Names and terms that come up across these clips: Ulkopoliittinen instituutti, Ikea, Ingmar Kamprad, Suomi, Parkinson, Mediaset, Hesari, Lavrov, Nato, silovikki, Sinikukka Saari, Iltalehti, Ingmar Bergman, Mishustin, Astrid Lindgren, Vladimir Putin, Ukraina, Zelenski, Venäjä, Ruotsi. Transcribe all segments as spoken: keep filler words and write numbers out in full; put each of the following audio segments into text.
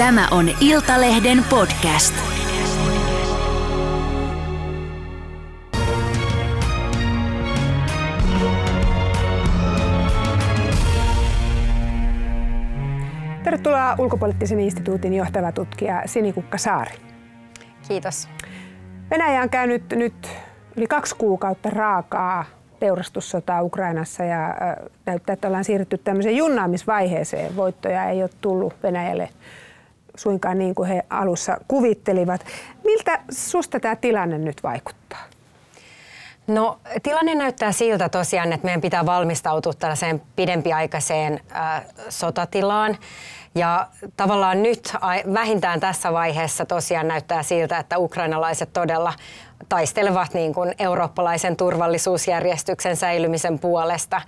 Tämä on Iltalehden podcast. Tervetuloa Ulkopoliittisen instituutin johtava tutkija Sinikukka Saari. Kiitos. Venäjä on käynyt nyt yli kaksi kuukautta raakaa teurastussotaa Ukrainassa ja näyttää, että ollaan siirrytty tämmöiseen junnaamisvaiheeseen. Voittoja ei ole tullut Venäjälle suinkaan niin kuin he alussa kuvittelivat. Miltä susta tämä tilanne nyt vaikuttaa? No, tilanne näyttää siltä tosiaan, että meidän pitää valmistautua tällaiseen pidempiaikaiseen äh, sotatilaan. Ja tavallaan nyt vähintään tässä vaiheessa tosiaan näyttää siltä, että ukrainalaiset todella taistelevat niin kuin eurooppalaisen turvallisuusjärjestyksen säilymisen puolesta.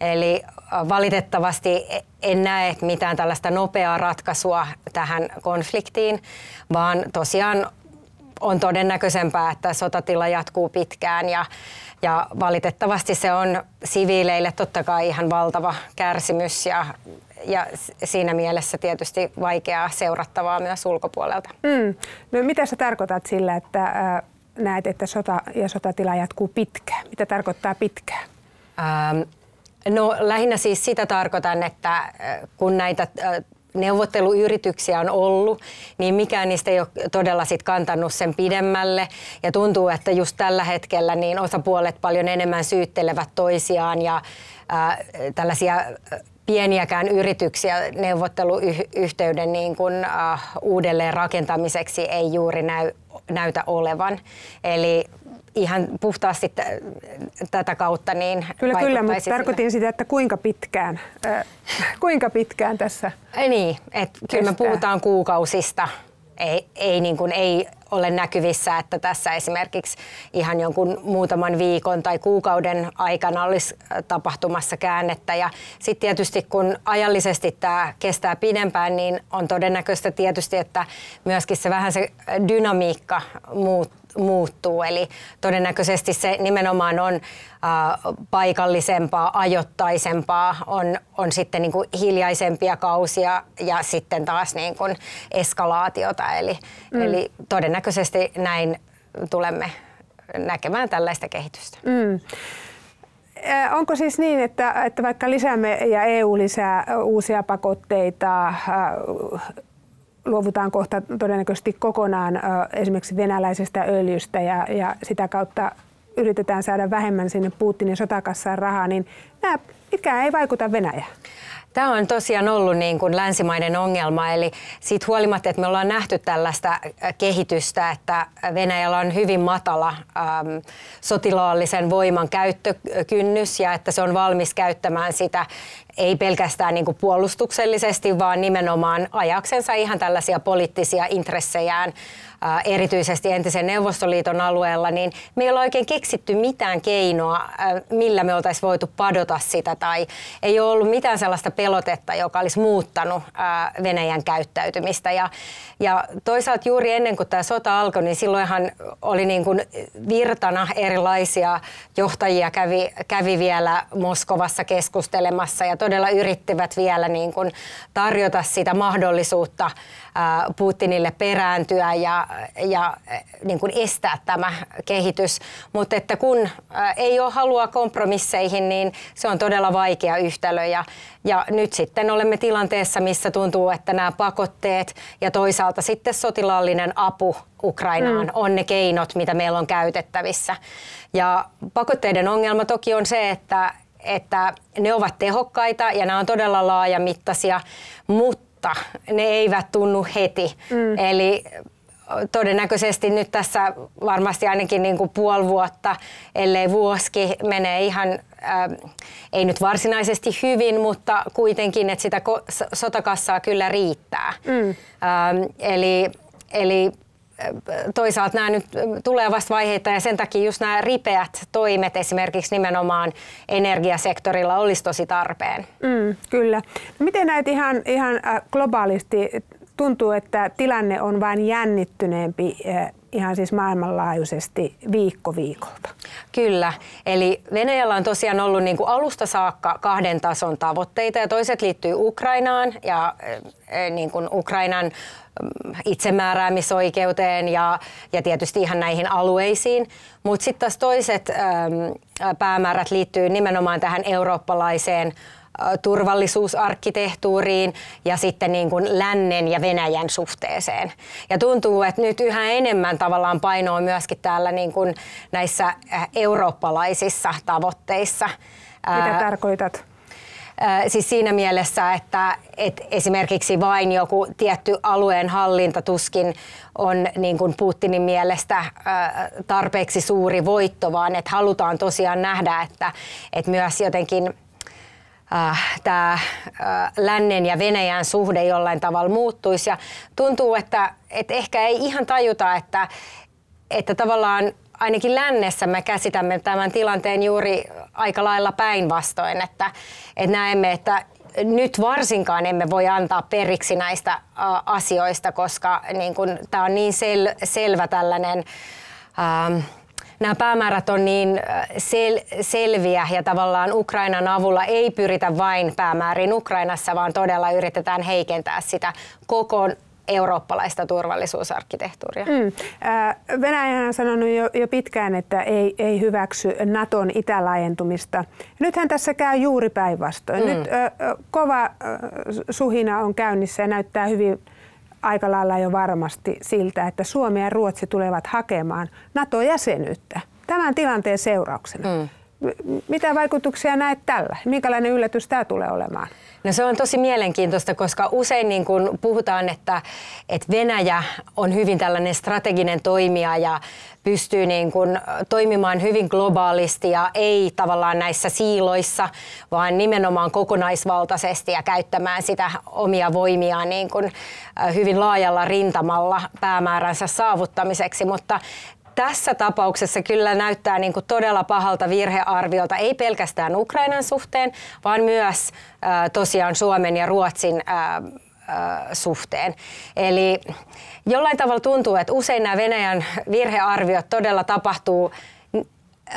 Eli valitettavasti en näe mitään tällaista nopeaa ratkaisua tähän konfliktiin, vaan tosiaan on todennäköisempää, että sotatila jatkuu pitkään ja, ja valitettavasti se on siviileille totta kai ihan valtava kärsimys ja, ja siinä mielessä tietysti vaikeaa seurattavaa myös ulkopuolelta. Mm. No, mitä sä tarkoitat sillä, että äh, näet, että sota ja sotatila jatkuu pitkään? Mitä tarkoittaa pitkään? Ähm, no lähinnä siis sitä tarkoitan, että äh, kun näitä äh, neuvotteluyrityksiä on ollut, niin mikään niistä ei ole todella sit kantanut sen pidemmälle. Ja tuntuu, että just tällä hetkellä niin osapuolet paljon enemmän syyttelevät toisiaan ja äh, tällaisia pieniäkään yrityksiä neuvotteluyhteyden niin kun, äh, uudelleen rakentamiseksi ei juuri näy, näytä olevan. Eli ihan puhtaasti t- tätä kautta niin Kyllä, kyllä, mutta sille. Tarkoitin sitä, että kuinka pitkään, äh, kuinka pitkään tässä ei niin, että kyllä me puhutaan kuukausista. Ei, ei, niin kuin, ei ole näkyvissä, että tässä esimerkiksi ihan jonkun muutaman viikon tai kuukauden aikana olisi tapahtumassa käännettä. Ja sitten tietysti kun ajallisesti tämä kestää pidempään, niin on todennäköistä tietysti, että myöskin se vähän se dynamiikka muuttuu. Eli todennäköisesti se nimenomaan on paikallisempaa, ajoittaisempaa, on, on sitten niin kuin hiljaisempia kausia ja sitten taas niin kuin eskalaatiota. Eli, mm. eli todennäköisesti näin tulemme näkemään tällaista kehitystä. Mm. Onko siis niin, että, että vaikka lisäämme ja E U lisää uusia pakotteita, luovutaan kohta todennäköisesti kokonaan esimerkiksi venäläisestä öljystä ja, ja sitä kautta yritetään saada vähemmän sinne Putinin sotakassaan rahaa, niin nämä mitkään ei vaikuta Venäjään? Tämä on tosiaan ollut niin kuin länsimaiden ongelma, eli siitä huolimatta, että me ollaan nähty tällaista kehitystä, että Venäjällä on hyvin matala äm, sotilaallisen voiman käyttökynnys ja että se on valmis käyttämään sitä ei pelkästään niin kuin puolustuksellisesti, vaan nimenomaan ajaksensa ihan tällaisia poliittisia intressejään, ää, erityisesti entisen Neuvostoliiton alueella, niin me ei ole oikein keksitty mitään keinoa, ää, millä me oltaisiin voitu padota sitä, tai ei ole ollut mitään sellaista pelotetta, joka olisi muuttanut ää, Venäjän käyttäytymistä. Ja, ja toisaalta juuri ennen kuin tämä sota alkoi, niin silloinhan oli niin kuin virtana erilaisia johtajia kävi, kävi vielä Moskovassa keskustelemassa, ja todella yrittivät vielä niin kuin tarjota sitä mahdollisuutta Putinille perääntyä ja, ja niin kuin estää tämä kehitys. Mutta että kun ei ole halua kompromisseihin, niin se on todella vaikea yhtälö. Ja, ja nyt sitten olemme tilanteessa, missä tuntuu, että nämä pakotteet ja toisaalta sitten sotilaallinen apu Ukrainaan mm. on ne keinot, mitä meillä on käytettävissä. Ja pakotteiden ongelma toki on se, että että ne ovat tehokkaita ja nämä on todella laajamittaisia, mutta ne eivät tunnu heti. Mm. Eli todennäköisesti nyt tässä varmasti ainakin niin kuin puoli vuotta, ellei vuosikin, menee ihan, äh, ei nyt varsinaisesti hyvin, mutta kuitenkin, että sitä ko- sotakassaa kyllä riittää. Mm. Ähm, eli... eli toisaalta nämä nyt tulee vasta vaiheita ja sen takia just nämä ripeät toimet esimerkiksi nimenomaan energiasektorilla olisi tosi tarpeen. Mm, kyllä. No miten näet ihan, ihan globaalisti? Tuntuu, että tilanne on vain jännittyneempi ihan siis maailmanlaajuisesti viikko viikolta. Kyllä. Eli Venäjällä on tosiaan ollut niin kuin alusta saakka kahden tason tavoitteita ja toiset liittyy Ukrainaan ja niin kuin Ukrainan itsemääräämisoikeuteen ja, ja tietysti ihan näihin alueisiin. Mutta sitten taas toiset äm, päämäärät liittyy nimenomaan tähän eurooppalaiseen turvallisuusarkkitehtuuriin ja sitten niin kuin lännen ja Venäjän suhteeseen. Ja tuntuu, että nyt yhä enemmän tavallaan painoa myöskin täällä niin kuin näissä eurooppalaisissa tavoitteissa. Mitä Ää, tarkoitat? Siis siinä mielessä, että, että esimerkiksi vain joku tietty alueen hallinta tuskin on niin kuin Putinin mielestä tarpeeksi suuri voitto, vaan että halutaan tosiaan nähdä, että, että myös jotenkin tämä lännen ja Venäjän suhde jollain tavalla muuttuisi. Ja tuntuu, että, että ehkä ei ihan tajuta, että, että tavallaan ainakin lännessä me käsitämme tämän tilanteen juuri aika lailla päinvastoin, että, että näemme, että nyt varsinkaan emme voi antaa periksi näistä asioista, koska niin kun, tämä on niin sel, selvä tällainen, ähm, nämä päämäärät on niin sel, selviä ja tavallaan Ukrainan avulla ei pyritä vain päämäärin Ukrainassa, vaan todella yritetään heikentää sitä koko eurooppalaista turvallisuusarkkitehtuuria. Mm. Venäjä on sanonut jo, jo pitkään, että ei, ei hyväksy Naton itälaajentumista. Nythän tässä käy juuri päinvastoin. Mm. Nyt ö, kova ö, suhina on käynnissä ja näyttää hyvin aika lailla jo varmasti siltä, että Suomi ja Ruotsi tulevat hakemaan NATO-jäsenyyttä tämän tilanteen seurauksena. Mm. Mitä vaikutuksia näet tällä? Minkälainen yllätys tämä tulee olemaan? No se on tosi mielenkiintoista, koska usein niin kun puhutaan, että, että Venäjä on hyvin tällainen strateginen toimija ja pystyy niin kun toimimaan hyvin globaalisti ja ei tavallaan näissä siiloissa, vaan nimenomaan kokonaisvaltaisesti ja käyttämään sitä omia voimiaan niin kun hyvin laajalla rintamalla päämääränsä saavuttamiseksi, mutta tässä tapauksessa kyllä näyttää niin kuin todella pahalta virhearviolta, ei pelkästään Ukrainan suhteen, vaan myös äh, tosiaan Suomen ja Ruotsin äh, äh, suhteen. Eli jollain tavalla tuntuu, että usein nämä Venäjän virhearviot todella tapahtuu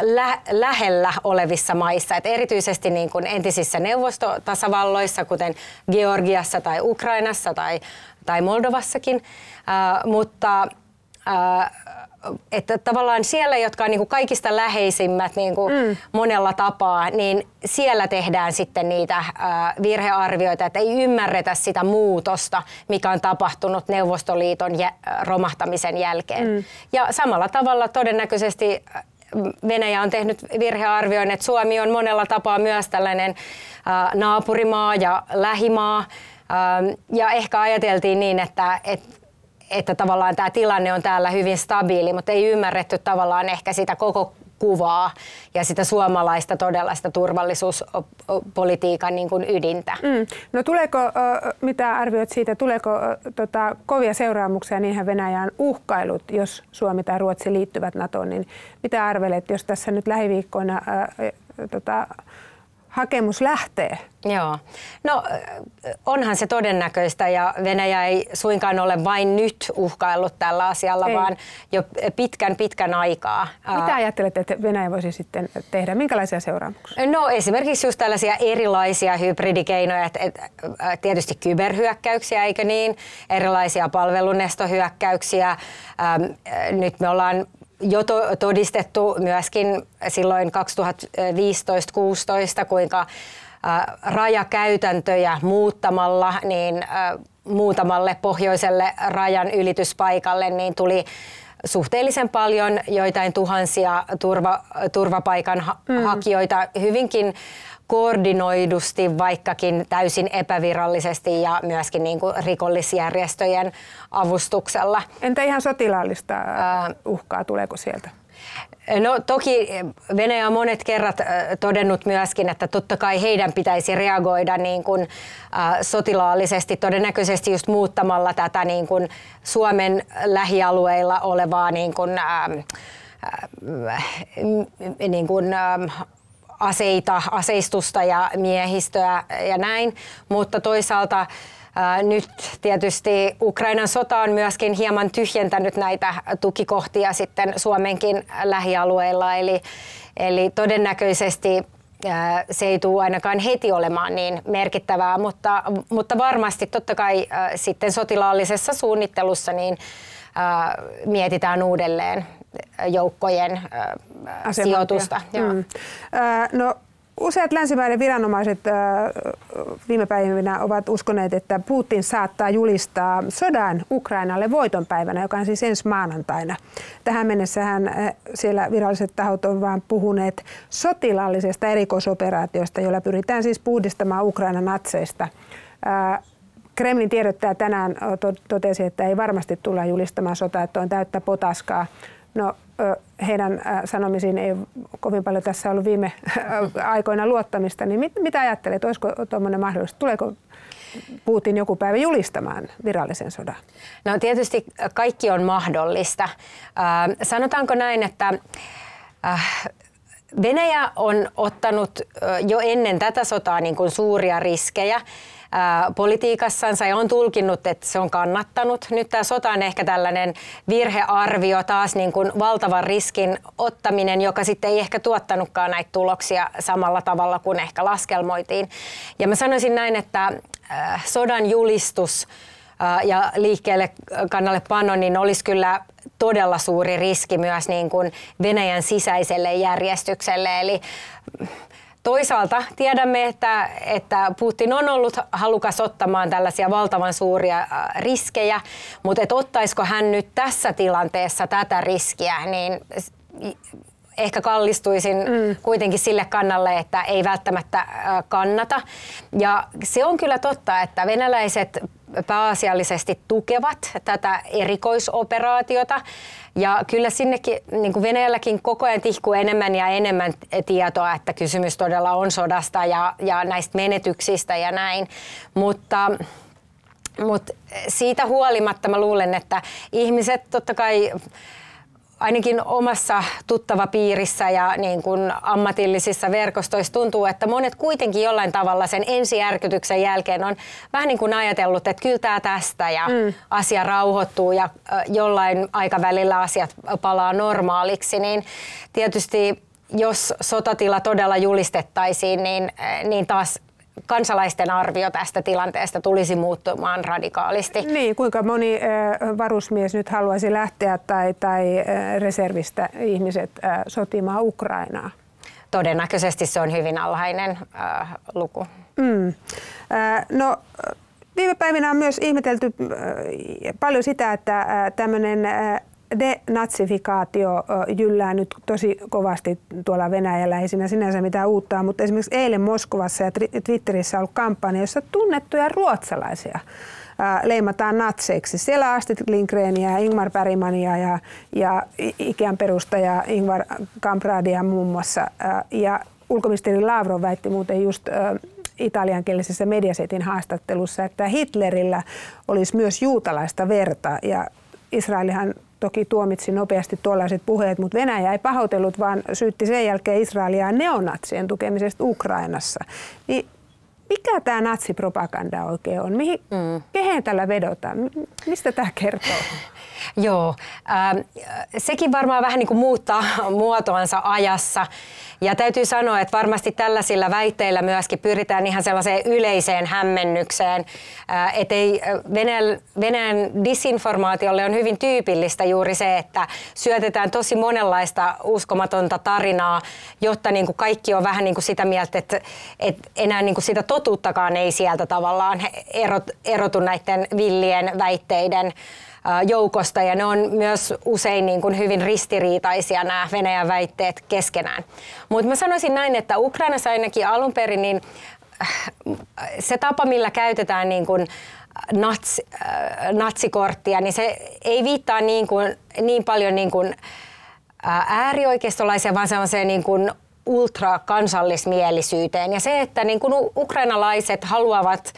lä- lähellä olevissa maissa. Et erityisesti niin kuin entisissä neuvostotasavalloissa, kuten Georgiassa tai Ukrainassa tai, tai Moldovassakin, äh, mutta äh, että tavallaan siellä, jotka on niin kuin kaikista läheisimmät niin kuin mm. monella tapaa, niin siellä tehdään sitten niitä virhearvioita, että ei ymmärretä sitä muutosta, mikä on tapahtunut Neuvostoliiton romahtamisen jälkeen. Mm. Ja samalla tavalla todennäköisesti Venäjä on tehnyt virhearvioin, että Suomi on monella tapaa myös tällainen naapurimaa ja lähimaa. Ja ehkä ajateltiin niin, että että tavallaan tämä tilanne on täällä hyvin stabiili, mutta ei ymmärretty tavallaan ehkä sitä koko kuvaa ja sitä suomalaista todella sitä turvallisuuspolitiikan niin kuin ydintä. Mm. No tuleeko, mitä arvioit siitä, tuleeko tota, kovia seuraamuksia niinhän Venäjään uhkailut, jos Suomi tai Ruotsi liittyvät NATOon, niin mitä arvelet, jos tässä nyt lähiviikkoina ää, tota, hakemus lähtee? Joo. No onhan se todennäköistä ja Venäjä ei suinkaan ole vain nyt uhkaillut tällä asialla, ei, vaan jo pitkän pitkän aikaa. Mitä ajattelet, että Venäjä voisi sitten tehdä? Minkälaisia seuraamuksia? No esimerkiksi just tällaisia erilaisia hybridikeinoja, et, et, tietysti kyberhyökkäyksiä, eikö niin? Erilaisia palvelunestohyökkäyksiä. Ähm, nyt me ollaan jo to, todistettu myöskin silloin kaksituhattaviisitoista kuusitoista, kuinka rajakäytäntöjä muuttamalla niin muutamalle pohjoiselle rajan ylityspaikalle niin tuli suhteellisen paljon joitain tuhansia turva, turvapaikanhakijoita mm. hyvinkin koordinoidusti, vaikkakin täysin epävirallisesti ja myöskin niin kuin rikollisjärjestöjen avustuksella. Entä ihan sotilaallista uhkaa, tuleeko sieltä? No toki Venäjä on monet kerrat todennut myöskin, että totta kai heidän pitäisi reagoida niin kuin, äh, sotilaallisesti, todennäköisesti just muuttamalla tätä niin kuin Suomen lähialueilla olevaa niin kuin, äh, äh, niin kuin, äh, aseita, aseistusta ja miehistöä ja näin, mutta toisaalta Nyt tietysti Ukrainan sota on myöskin hieman tyhjentänyt näitä tukikohtia sitten Suomenkin lähialueilla, eli, eli todennäköisesti se ei tule ainakaan heti olemaan niin merkittävää, mutta, mutta varmasti totta kai sitten sotilaallisessa suunnittelussa niin mietitään uudelleen joukkojen Asemantia. sijoitusta. Mm. No, useat länsimaiden viranomaiset viime päivinä ovat uskoneet, että Putin saattaa julistaa sodan Ukrainalle voitonpäivänä, joka on siis ensi maanantaina. Tähän mennessähän siellä viralliset tahot ovat vain puhuneet sotilaallisesta erikoisoperaatiosta, jolla pyritään siis puhdistamaan Ukrainan natseista. Kremlin tiedottaja tänään totesi, että ei varmasti tulla julistamaan sotaa, että on täyttä potaskaa. No, heidän sanomisiin ei kovin paljon tässä ollut viime aikoina luottamista, niin mit, mitä ajattelet, olisiko tuommoinen mahdollista? Tuleeko Putin joku päivä julistamaan virallisen sodan? No tietysti kaikki on mahdollista. Äh, sanotaanko näin, että äh, Venäjä on ottanut jo ennen tätä sotaa niin kuin suuria riskejä politiikassansa ja on tulkinnut, että se on kannattanut. Nyt tämä sota on ehkä tällainen virhearvio, taas niin kuin valtavan riskin ottaminen, joka sitten ei ehkä tuottanutkaan näitä tuloksia samalla tavalla kuin ehkä laskelmoitiin. Ja mä sanoisin näin, että sodan julistus ja liikkeelle kannalle pano, niin olisi kyllä todella suuri riski myös niin kuin Venäjän sisäiselle järjestykselle. Eli toisaalta tiedämme, että, että Putin on ollut halukas ottamaan tällaisia valtavan suuria riskejä, mutta et ottaisiko hän nyt tässä tilanteessa tätä riskiä, niin ehkä kallistuisin mm. kuitenkin sille kannalle, että ei välttämättä kannata. Ja se on kyllä totta, että venäläiset pääasiallisesti tukevat tätä erikoisoperaatiota. Ja kyllä sinnekin, niin kuin Venäjälläkin koko ajan tihkuu enemmän ja enemmän tietoa, että kysymys todella on sodasta ja, ja näistä menetyksistä ja näin. Mutta, mutta siitä huolimatta mä luulen, että ihmiset totta kai ainakin omassa tuttavapiirissä ja niin kuin ammatillisissa verkostoissa tuntuu, että monet kuitenkin jollain tavalla sen ensiärkytyksen jälkeen on vähän niin kuin ajatellut, että kyllä tämä tästä ja mm. asia rauhoittuu ja jollain aikavälillä asiat palaa normaaliksi, niin tietysti jos sotatila todella julistettaisiin, niin, niin taas kansalaisten arvio tästä tilanteesta tulisi muuttumaan radikaalisti. Niin, kuinka moni varusmies nyt haluaisi lähteä tai, tai reservistä ihmiset sotimaan Ukrainaa? Todennäköisesti se on hyvin alhainen äh, luku. Mm. Äh, no, viime päivinä on myös ihmetelty paljon sitä, että tämmöinen denatsifikaatio jyllää nyt tosi kovasti tuolla Venäjällä, ei siinä sinänsä mitään uutta, mutta esimerkiksi eilen Moskovassa ja Twitterissä on ollut kampanja, jossa tunnettuja ruotsalaisia leimataan natseiksi. Siellä Astrid Lindgreniä, Ingmar Bergmania ja, ja Ikean perustaja Ingmar Kampradia muun muassa. Ja ulkoministeri Lavrov väitti muuten just italiankielisessä Mediasetin haastattelussa, että Hitlerillä olisi myös juutalaista verta ja Israelihan toki tuomitsi nopeasti tuollaiset puheet, mutta Venäjä ei pahoitellut, vaan syytti sen jälkeen Israelia neonatsien tukemisesta Ukrainassa. Niin mikä tämä natsipropaganda oikein on? Mihin, mm. Kehen tällä vedotaan? Mistä tämä kertoo? Joo, äh, sekin varmaan vähän niin kuin muuttaa muotoansa ajassa. Ja täytyy sanoa, että varmasti tällaisilla väitteillä myöskin pyritään ihan sellaiseen yleiseen hämmennykseen. Äh, että ei, Venäjän, Venäjän disinformaatiolle on hyvin tyypillistä juuri se, että syötetään tosi monenlaista uskomatonta tarinaa, jotta niin kuin kaikki on vähän niin kuin sitä mieltä, että, että enää niin kuin sitä totuuttakaan ei sieltä tavallaan erot, erotu näiden villien väitteiden joukosta, ja ne on myös usein niin kuin hyvin ristiriitaisia nämä Venäjän väitteet keskenään. Mutta mä sanoisin näin, että Ukrainassa ainakin alun perin niin se tapa, millä käytetään niin kuin nats, natsikorttia, niin se ei viittaa niin, kuin, niin paljon niin kuin äärioikeistolaiseen, vaan sellaiseen niin kuin ultrakansallismielisyyteen. Ja se, että niin kuin ukrainalaiset haluavat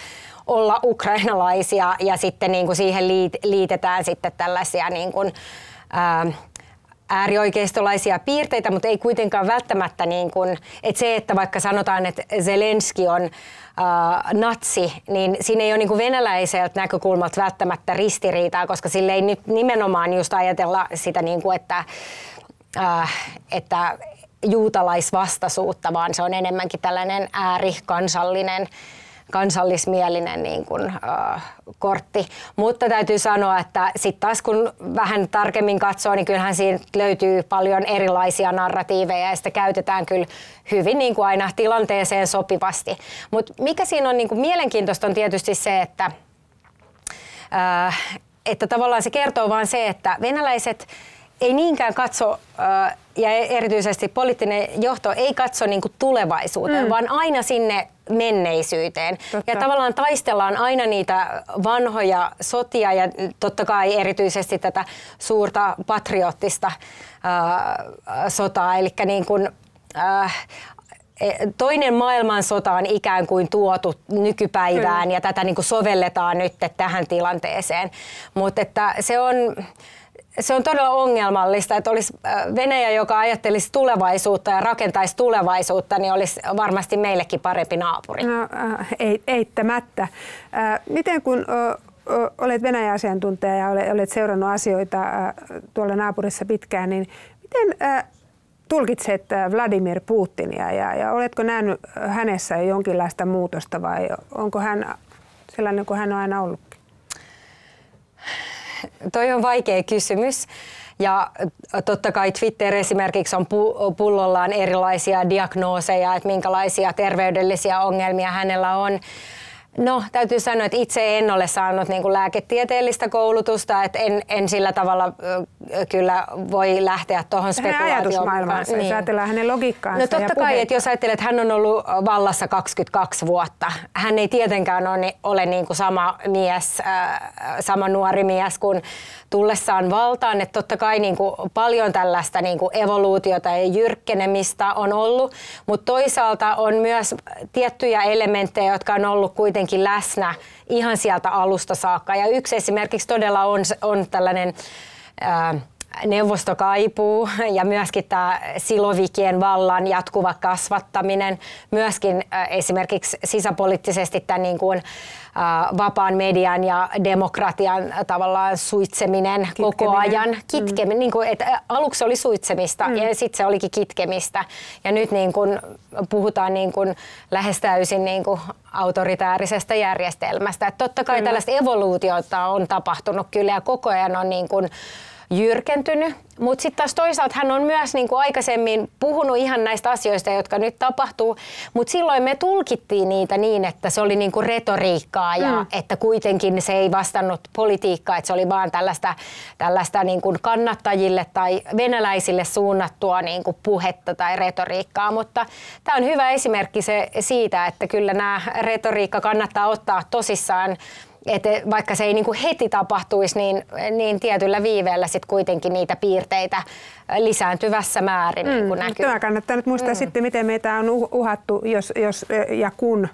olla ukrainalaisia ja sitten niin kuin siihen liitetään sitten tällaisia niin kuin, ää, äärioikeistolaisia piirteitä, mutta ei kuitenkaan välttämättä niin kuin, että se, että vaikka sanotaan, että Zelenski on äh, natsi, niin siinä ei ole niin kuin venäläiseltä näkökulmalta välttämättä ristiriitaa, koska sille ei nyt nimenomaan just ajatella sitä, niin kuin, että, äh, että juutalaisvastaisuutta, vaan se on enemmänkin tällainen äärikansallinen, kansallismielinen niin kuin, äh, kortti. Mutta täytyy sanoa, että sitten taas kun vähän tarkemmin katsoo, niin kyllähän siinä löytyy paljon erilaisia narratiiveja ja sitä käytetään kyllä hyvin niin kuin aina tilanteeseen sopivasti. Mutta mikä siinä on niin kuin mielenkiintoista on tietysti se, että, äh, että tavallaan se kertoo vaan se, että venäläiset ei niinkään katso, ja erityisesti poliittinen johto ei katso niin kuin tulevaisuuteen, mm. vaan aina sinne menneisyyteen. Totta. Ja tavallaan taistellaan aina niitä vanhoja sotia ja totta kai erityisesti tätä suurta patriottista äh, sotaa. Eli niin kuin, äh, toinen maailmansota on ikään kuin tuotu nykypäivään mm. ja tätä niin kuin sovelletaan nyt tähän tilanteeseen. Mutta että se on... Se on todella ongelmallista, että olisi Venäjä, joka ajattelisi tulevaisuutta ja rakentaisi tulevaisuutta, niin olisi varmasti meillekin parempi naapuri. No, ei, eittämättä. Miten kun olet Venäjä-asiantuntija ja olet seurannut asioita tuolla naapurissa pitkään, niin miten tulkitset Vladimir Putinia ja, ja oletko nähnyt hänessä jonkinlaista muutosta vai onko hän sellainen kuin hän on aina ollutkin? Toi on vaikea kysymys ja totta kai Twitter esimerkiksi on pullollaan erilaisia diagnooseja, että minkälaisia terveydellisiä ongelmia hänellä on. No täytyy sanoa, että itse en ole saanut niin kuin lääketieteellistä koulutusta, että en, en sillä tavalla kyllä voi lähteä tuohon spekulaatioon. Hänen ajatusmaailmansa, niin. Jos ajatellaan hänen logiikkaansa. No totta kai, että jos ajattelee, että hän on ollut vallassa kaksikymmentäkaksi vuotta, hän ei tietenkään ole, ole niin kuin sama mies, sama nuori mies kuin tullessaan valtaan. Että totta kai niin kuin paljon tällaista niin kuin evoluutiota ja jyrkkenemistä on ollut, mutta toisaalta on myös tiettyjä elementtejä, jotka on ollut kuitenkin läsnä ihan sieltä alusta saakka. Ja yksi esimerkiksi todella on, on tällainen ää, neuvostokaipuu ja myöskin tämä silovikien vallan jatkuva kasvattaminen. Myöskin ää, esimerkiksi sisäpoliittisesti tämän niin kuin, ää, vapaan median ja demokratian ää, tavallaan suitseminen kitkeminen. Koko ajan. Kitkeminen, mm. niin kuin, että aluksi oli suitsemista mm. ja sitten se olikin kitkemistä. Ja nyt niin kuin, puhutaan niin kuin, lähes täysin... Niin kuin, autoritäärisestä järjestelmästä. Että totta kai kyllä. Tällaista evoluutiota on tapahtunut kyllä ja koko ajan on niin kuin jyrkentynyt. Mutta sitten taas toisaalta hän on myös niin kuin aikaisemmin puhunut ihan näistä asioista, jotka nyt tapahtuu. Mutta silloin me tulkittiin niitä niin, että se oli niin kuin retoriikkaa ja mm. että kuitenkin se ei vastannut politiikkaa. Että se oli vaan tällaista, tällaista niin kuin kannattajille tai venäläisille suunnattua niin kuin puhetta tai retoriikkaa. Mutta tämä on hyvä esimerkki se, siitä, että kyllä nämä retoriikka kannattaa ottaa tosissaan. Että vaikka se ei niinku heti tapahtuisi, niin, niin tietyllä viiveellä sit kuitenkin niitä piirteitä lisääntyvässä määrin mm, niinku näkyy. Tämä kannattaa nyt muistaa mm. sitten, miten meitä on uhattu, jos, jos ja kun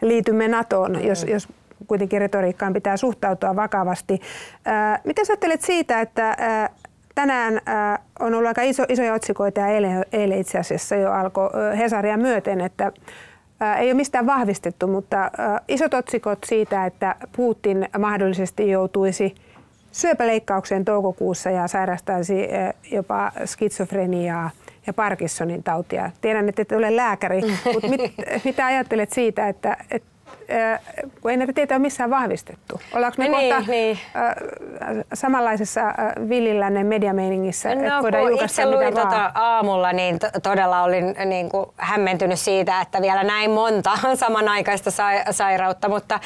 liitymme NATOon, mm. jos, jos kuitenkin retoriikkaan pitää suhtautua vakavasti. Äh, miten sä ajattelet siitä, että äh, tänään äh, on ollut aika iso, isoja otsikoita ja eilen, eilen itse asiassa jo alkoi äh, Hesaria myöten, että ei ole mistään vahvistettu, mutta isot otsikot siitä, että Putin mahdollisesti joutuisi syöpäleikkaukseen toukokuussa ja sairastaisi jopa skitsofreniaa ja Parkinsonin tautia. Tiedän, että et ole lääkäri, mutta mit, mitä ajattelet siitä, että et, kun ei näitä tietoja ole missään vahvistettu? Ollaanko me niin, kohta niin. samanlaisessa villilännen mediameiningissä, no, että voidaan julkaista mitä vaan? Itse luin tota aamulla, niin to- todella olin niin kuin hämmentynyt siitä, että vielä näin monta samanaikaista sa- sairautta, mutta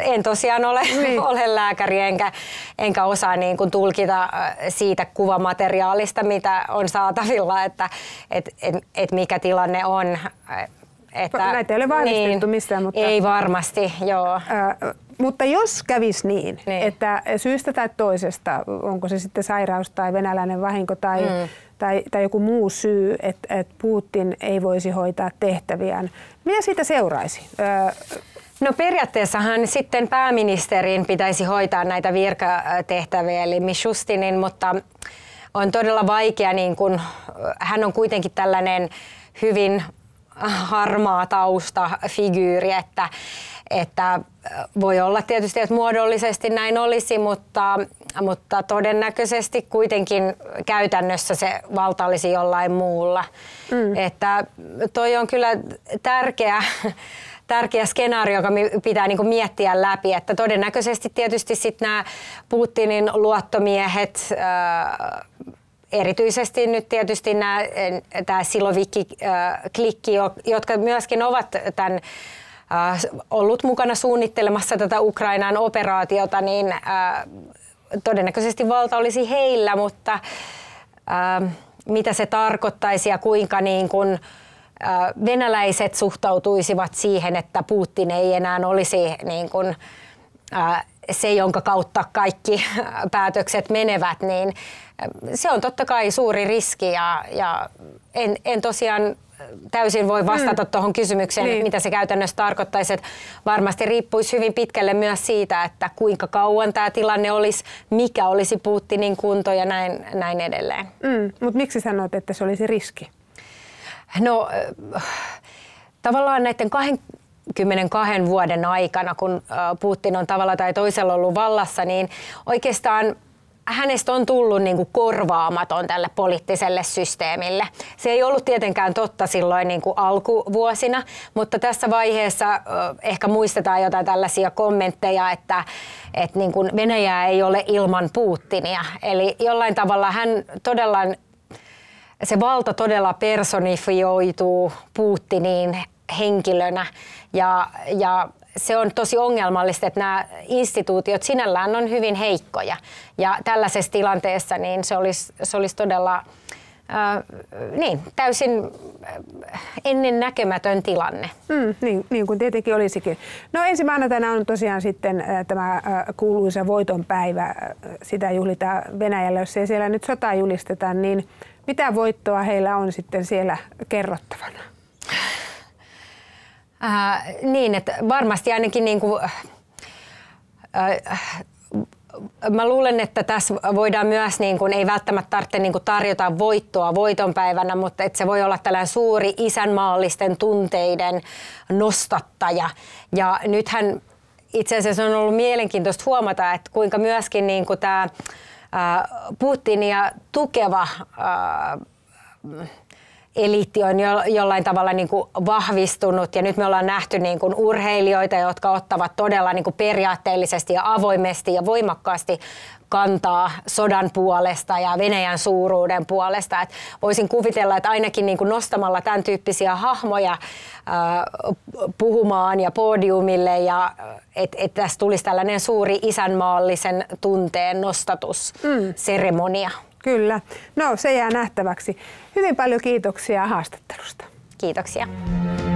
en tosiaan ole, niin. ole lääkäri enkä, enkä osaa niin kuin tulkita siitä kuvamateriaalista, mitä on saatavilla, että et, et, et mikä tilanne on. Että, näitä ei ole vahvistettu niin, mistään, mutta... Ei varmasti, joo. Äh, mutta jos kävisi niin, niin, että syystä tai toisesta, onko se sitten sairaus tai venäläinen vahinko tai, mm. tai, tai joku muu syy, että et Putin ei voisi hoitaa tehtäviään, mitä siitä seuraisi? Äh, No periaatteessahan sitten pääministerin pitäisi hoitaa näitä virkatehtäviä, eli Mishustinin, mutta... on todella vaikea, niin kun, hän on kuitenkin tällainen hyvin harmaa taustafigyyri, että, että voi olla tietysti, että muodollisesti näin olisi, mutta, mutta todennäköisesti kuitenkin käytännössä se valta olisi jollain muulla. Mm. Että toi on kyllä tärkeä, tärkeä skenaario, joka pitää niinku miettiä läpi, että todennäköisesti tietysti sitten nämä Putinin luottomiehet, erityisesti nyt tietysti nämä, tämä Silovikki-klikki, jotka myöskin ovat tämän, ollut mukana suunnittelemassa tätä Ukrainan operaatiota, niin todennäköisesti valta olisi heillä, mutta mitä se tarkoittaisi ja kuinka niin kuin venäläiset suhtautuisivat siihen, että Putin ei enää olisi niin kuin se, jonka kautta kaikki päätökset menevät, niin se on totta kai suuri riski ja, ja en, en tosiaan täysin voi vastata mm. tuohon kysymykseen, niin. mitä se käytännössä tarkoittaisi. Että varmasti riippuisi hyvin pitkälle myös siitä, että kuinka kauan tämä tilanne olisi, mikä olisi Putinin kunto ja näin, näin edelleen. Mm. Mut miksi sanoit, että se olisi riski? No tavallaan näiden kahden kymmenen kahden vuoden aikana, kun Putin on tavalla tai toisella ollut vallassa, niin oikeastaan hänestä on tullut niin kuin korvaamaton tälle poliittiselle systeemille. Se ei ollut tietenkään totta silloin niin kuin alkuvuosina, mutta tässä vaiheessa ehkä muistetaan jotain tällaisia kommentteja, että, että niin kuin Venäjää ei ole ilman Putinia. Eli jollain tavalla hän todella, se valta todella personifioituu Putiniin henkilönä ja, ja se on tosi ongelmallista, että nämä instituutiot sinällään on hyvin heikkoja ja tällaisessa tilanteessa niin se olisi, se olisi todella äh, niin, täysin ennennäkemätön tilanne. Mm, niin, niin kuin tietenkin olisikin. No ensi maanantaina on tosiaan sitten äh, tämä äh, kuuluisa voitonpäivä, äh, sitä juhlitaan Venäjällä, jos ei siellä nyt sotaa julisteta, niin mitä voittoa heillä on sitten siellä kerrottavana? Äh, niin, että varmasti ainakin niin kuin, äh, mä luulen, että tässä voidaan myös, niin kuin, ei välttämättä tarvitse niin kuin tarjota voittoa voitonpäivänä, mutta että se voi olla tällainen suuri isänmaallisten tunteiden nostattaja. Ja nythän itse asiassa on ollut mielenkiintoista huomata, että kuinka myöskin niin kuin tämä äh, Putinia tukeva äh, eliitti on jollain tavalla niin kuin vahvistunut ja nyt me ollaan nähty niin kuin urheilijoita, jotka ottavat todella niin kuin periaatteellisesti ja avoimesti ja voimakkaasti kantaa sodan puolesta ja Venäjän suuruuden puolesta. Et voisin kuvitella, että ainakin niin kuin nostamalla tämän tyyppisiä hahmoja ää, puhumaan ja podiumille, ja että et tässä tulisi tällainen suuri isänmaallisen tunteen nostatusseremonia. Mm. Kyllä. No, se jää nähtäväksi. Hyvin paljon kiitoksia haastattelusta. Kiitoksia.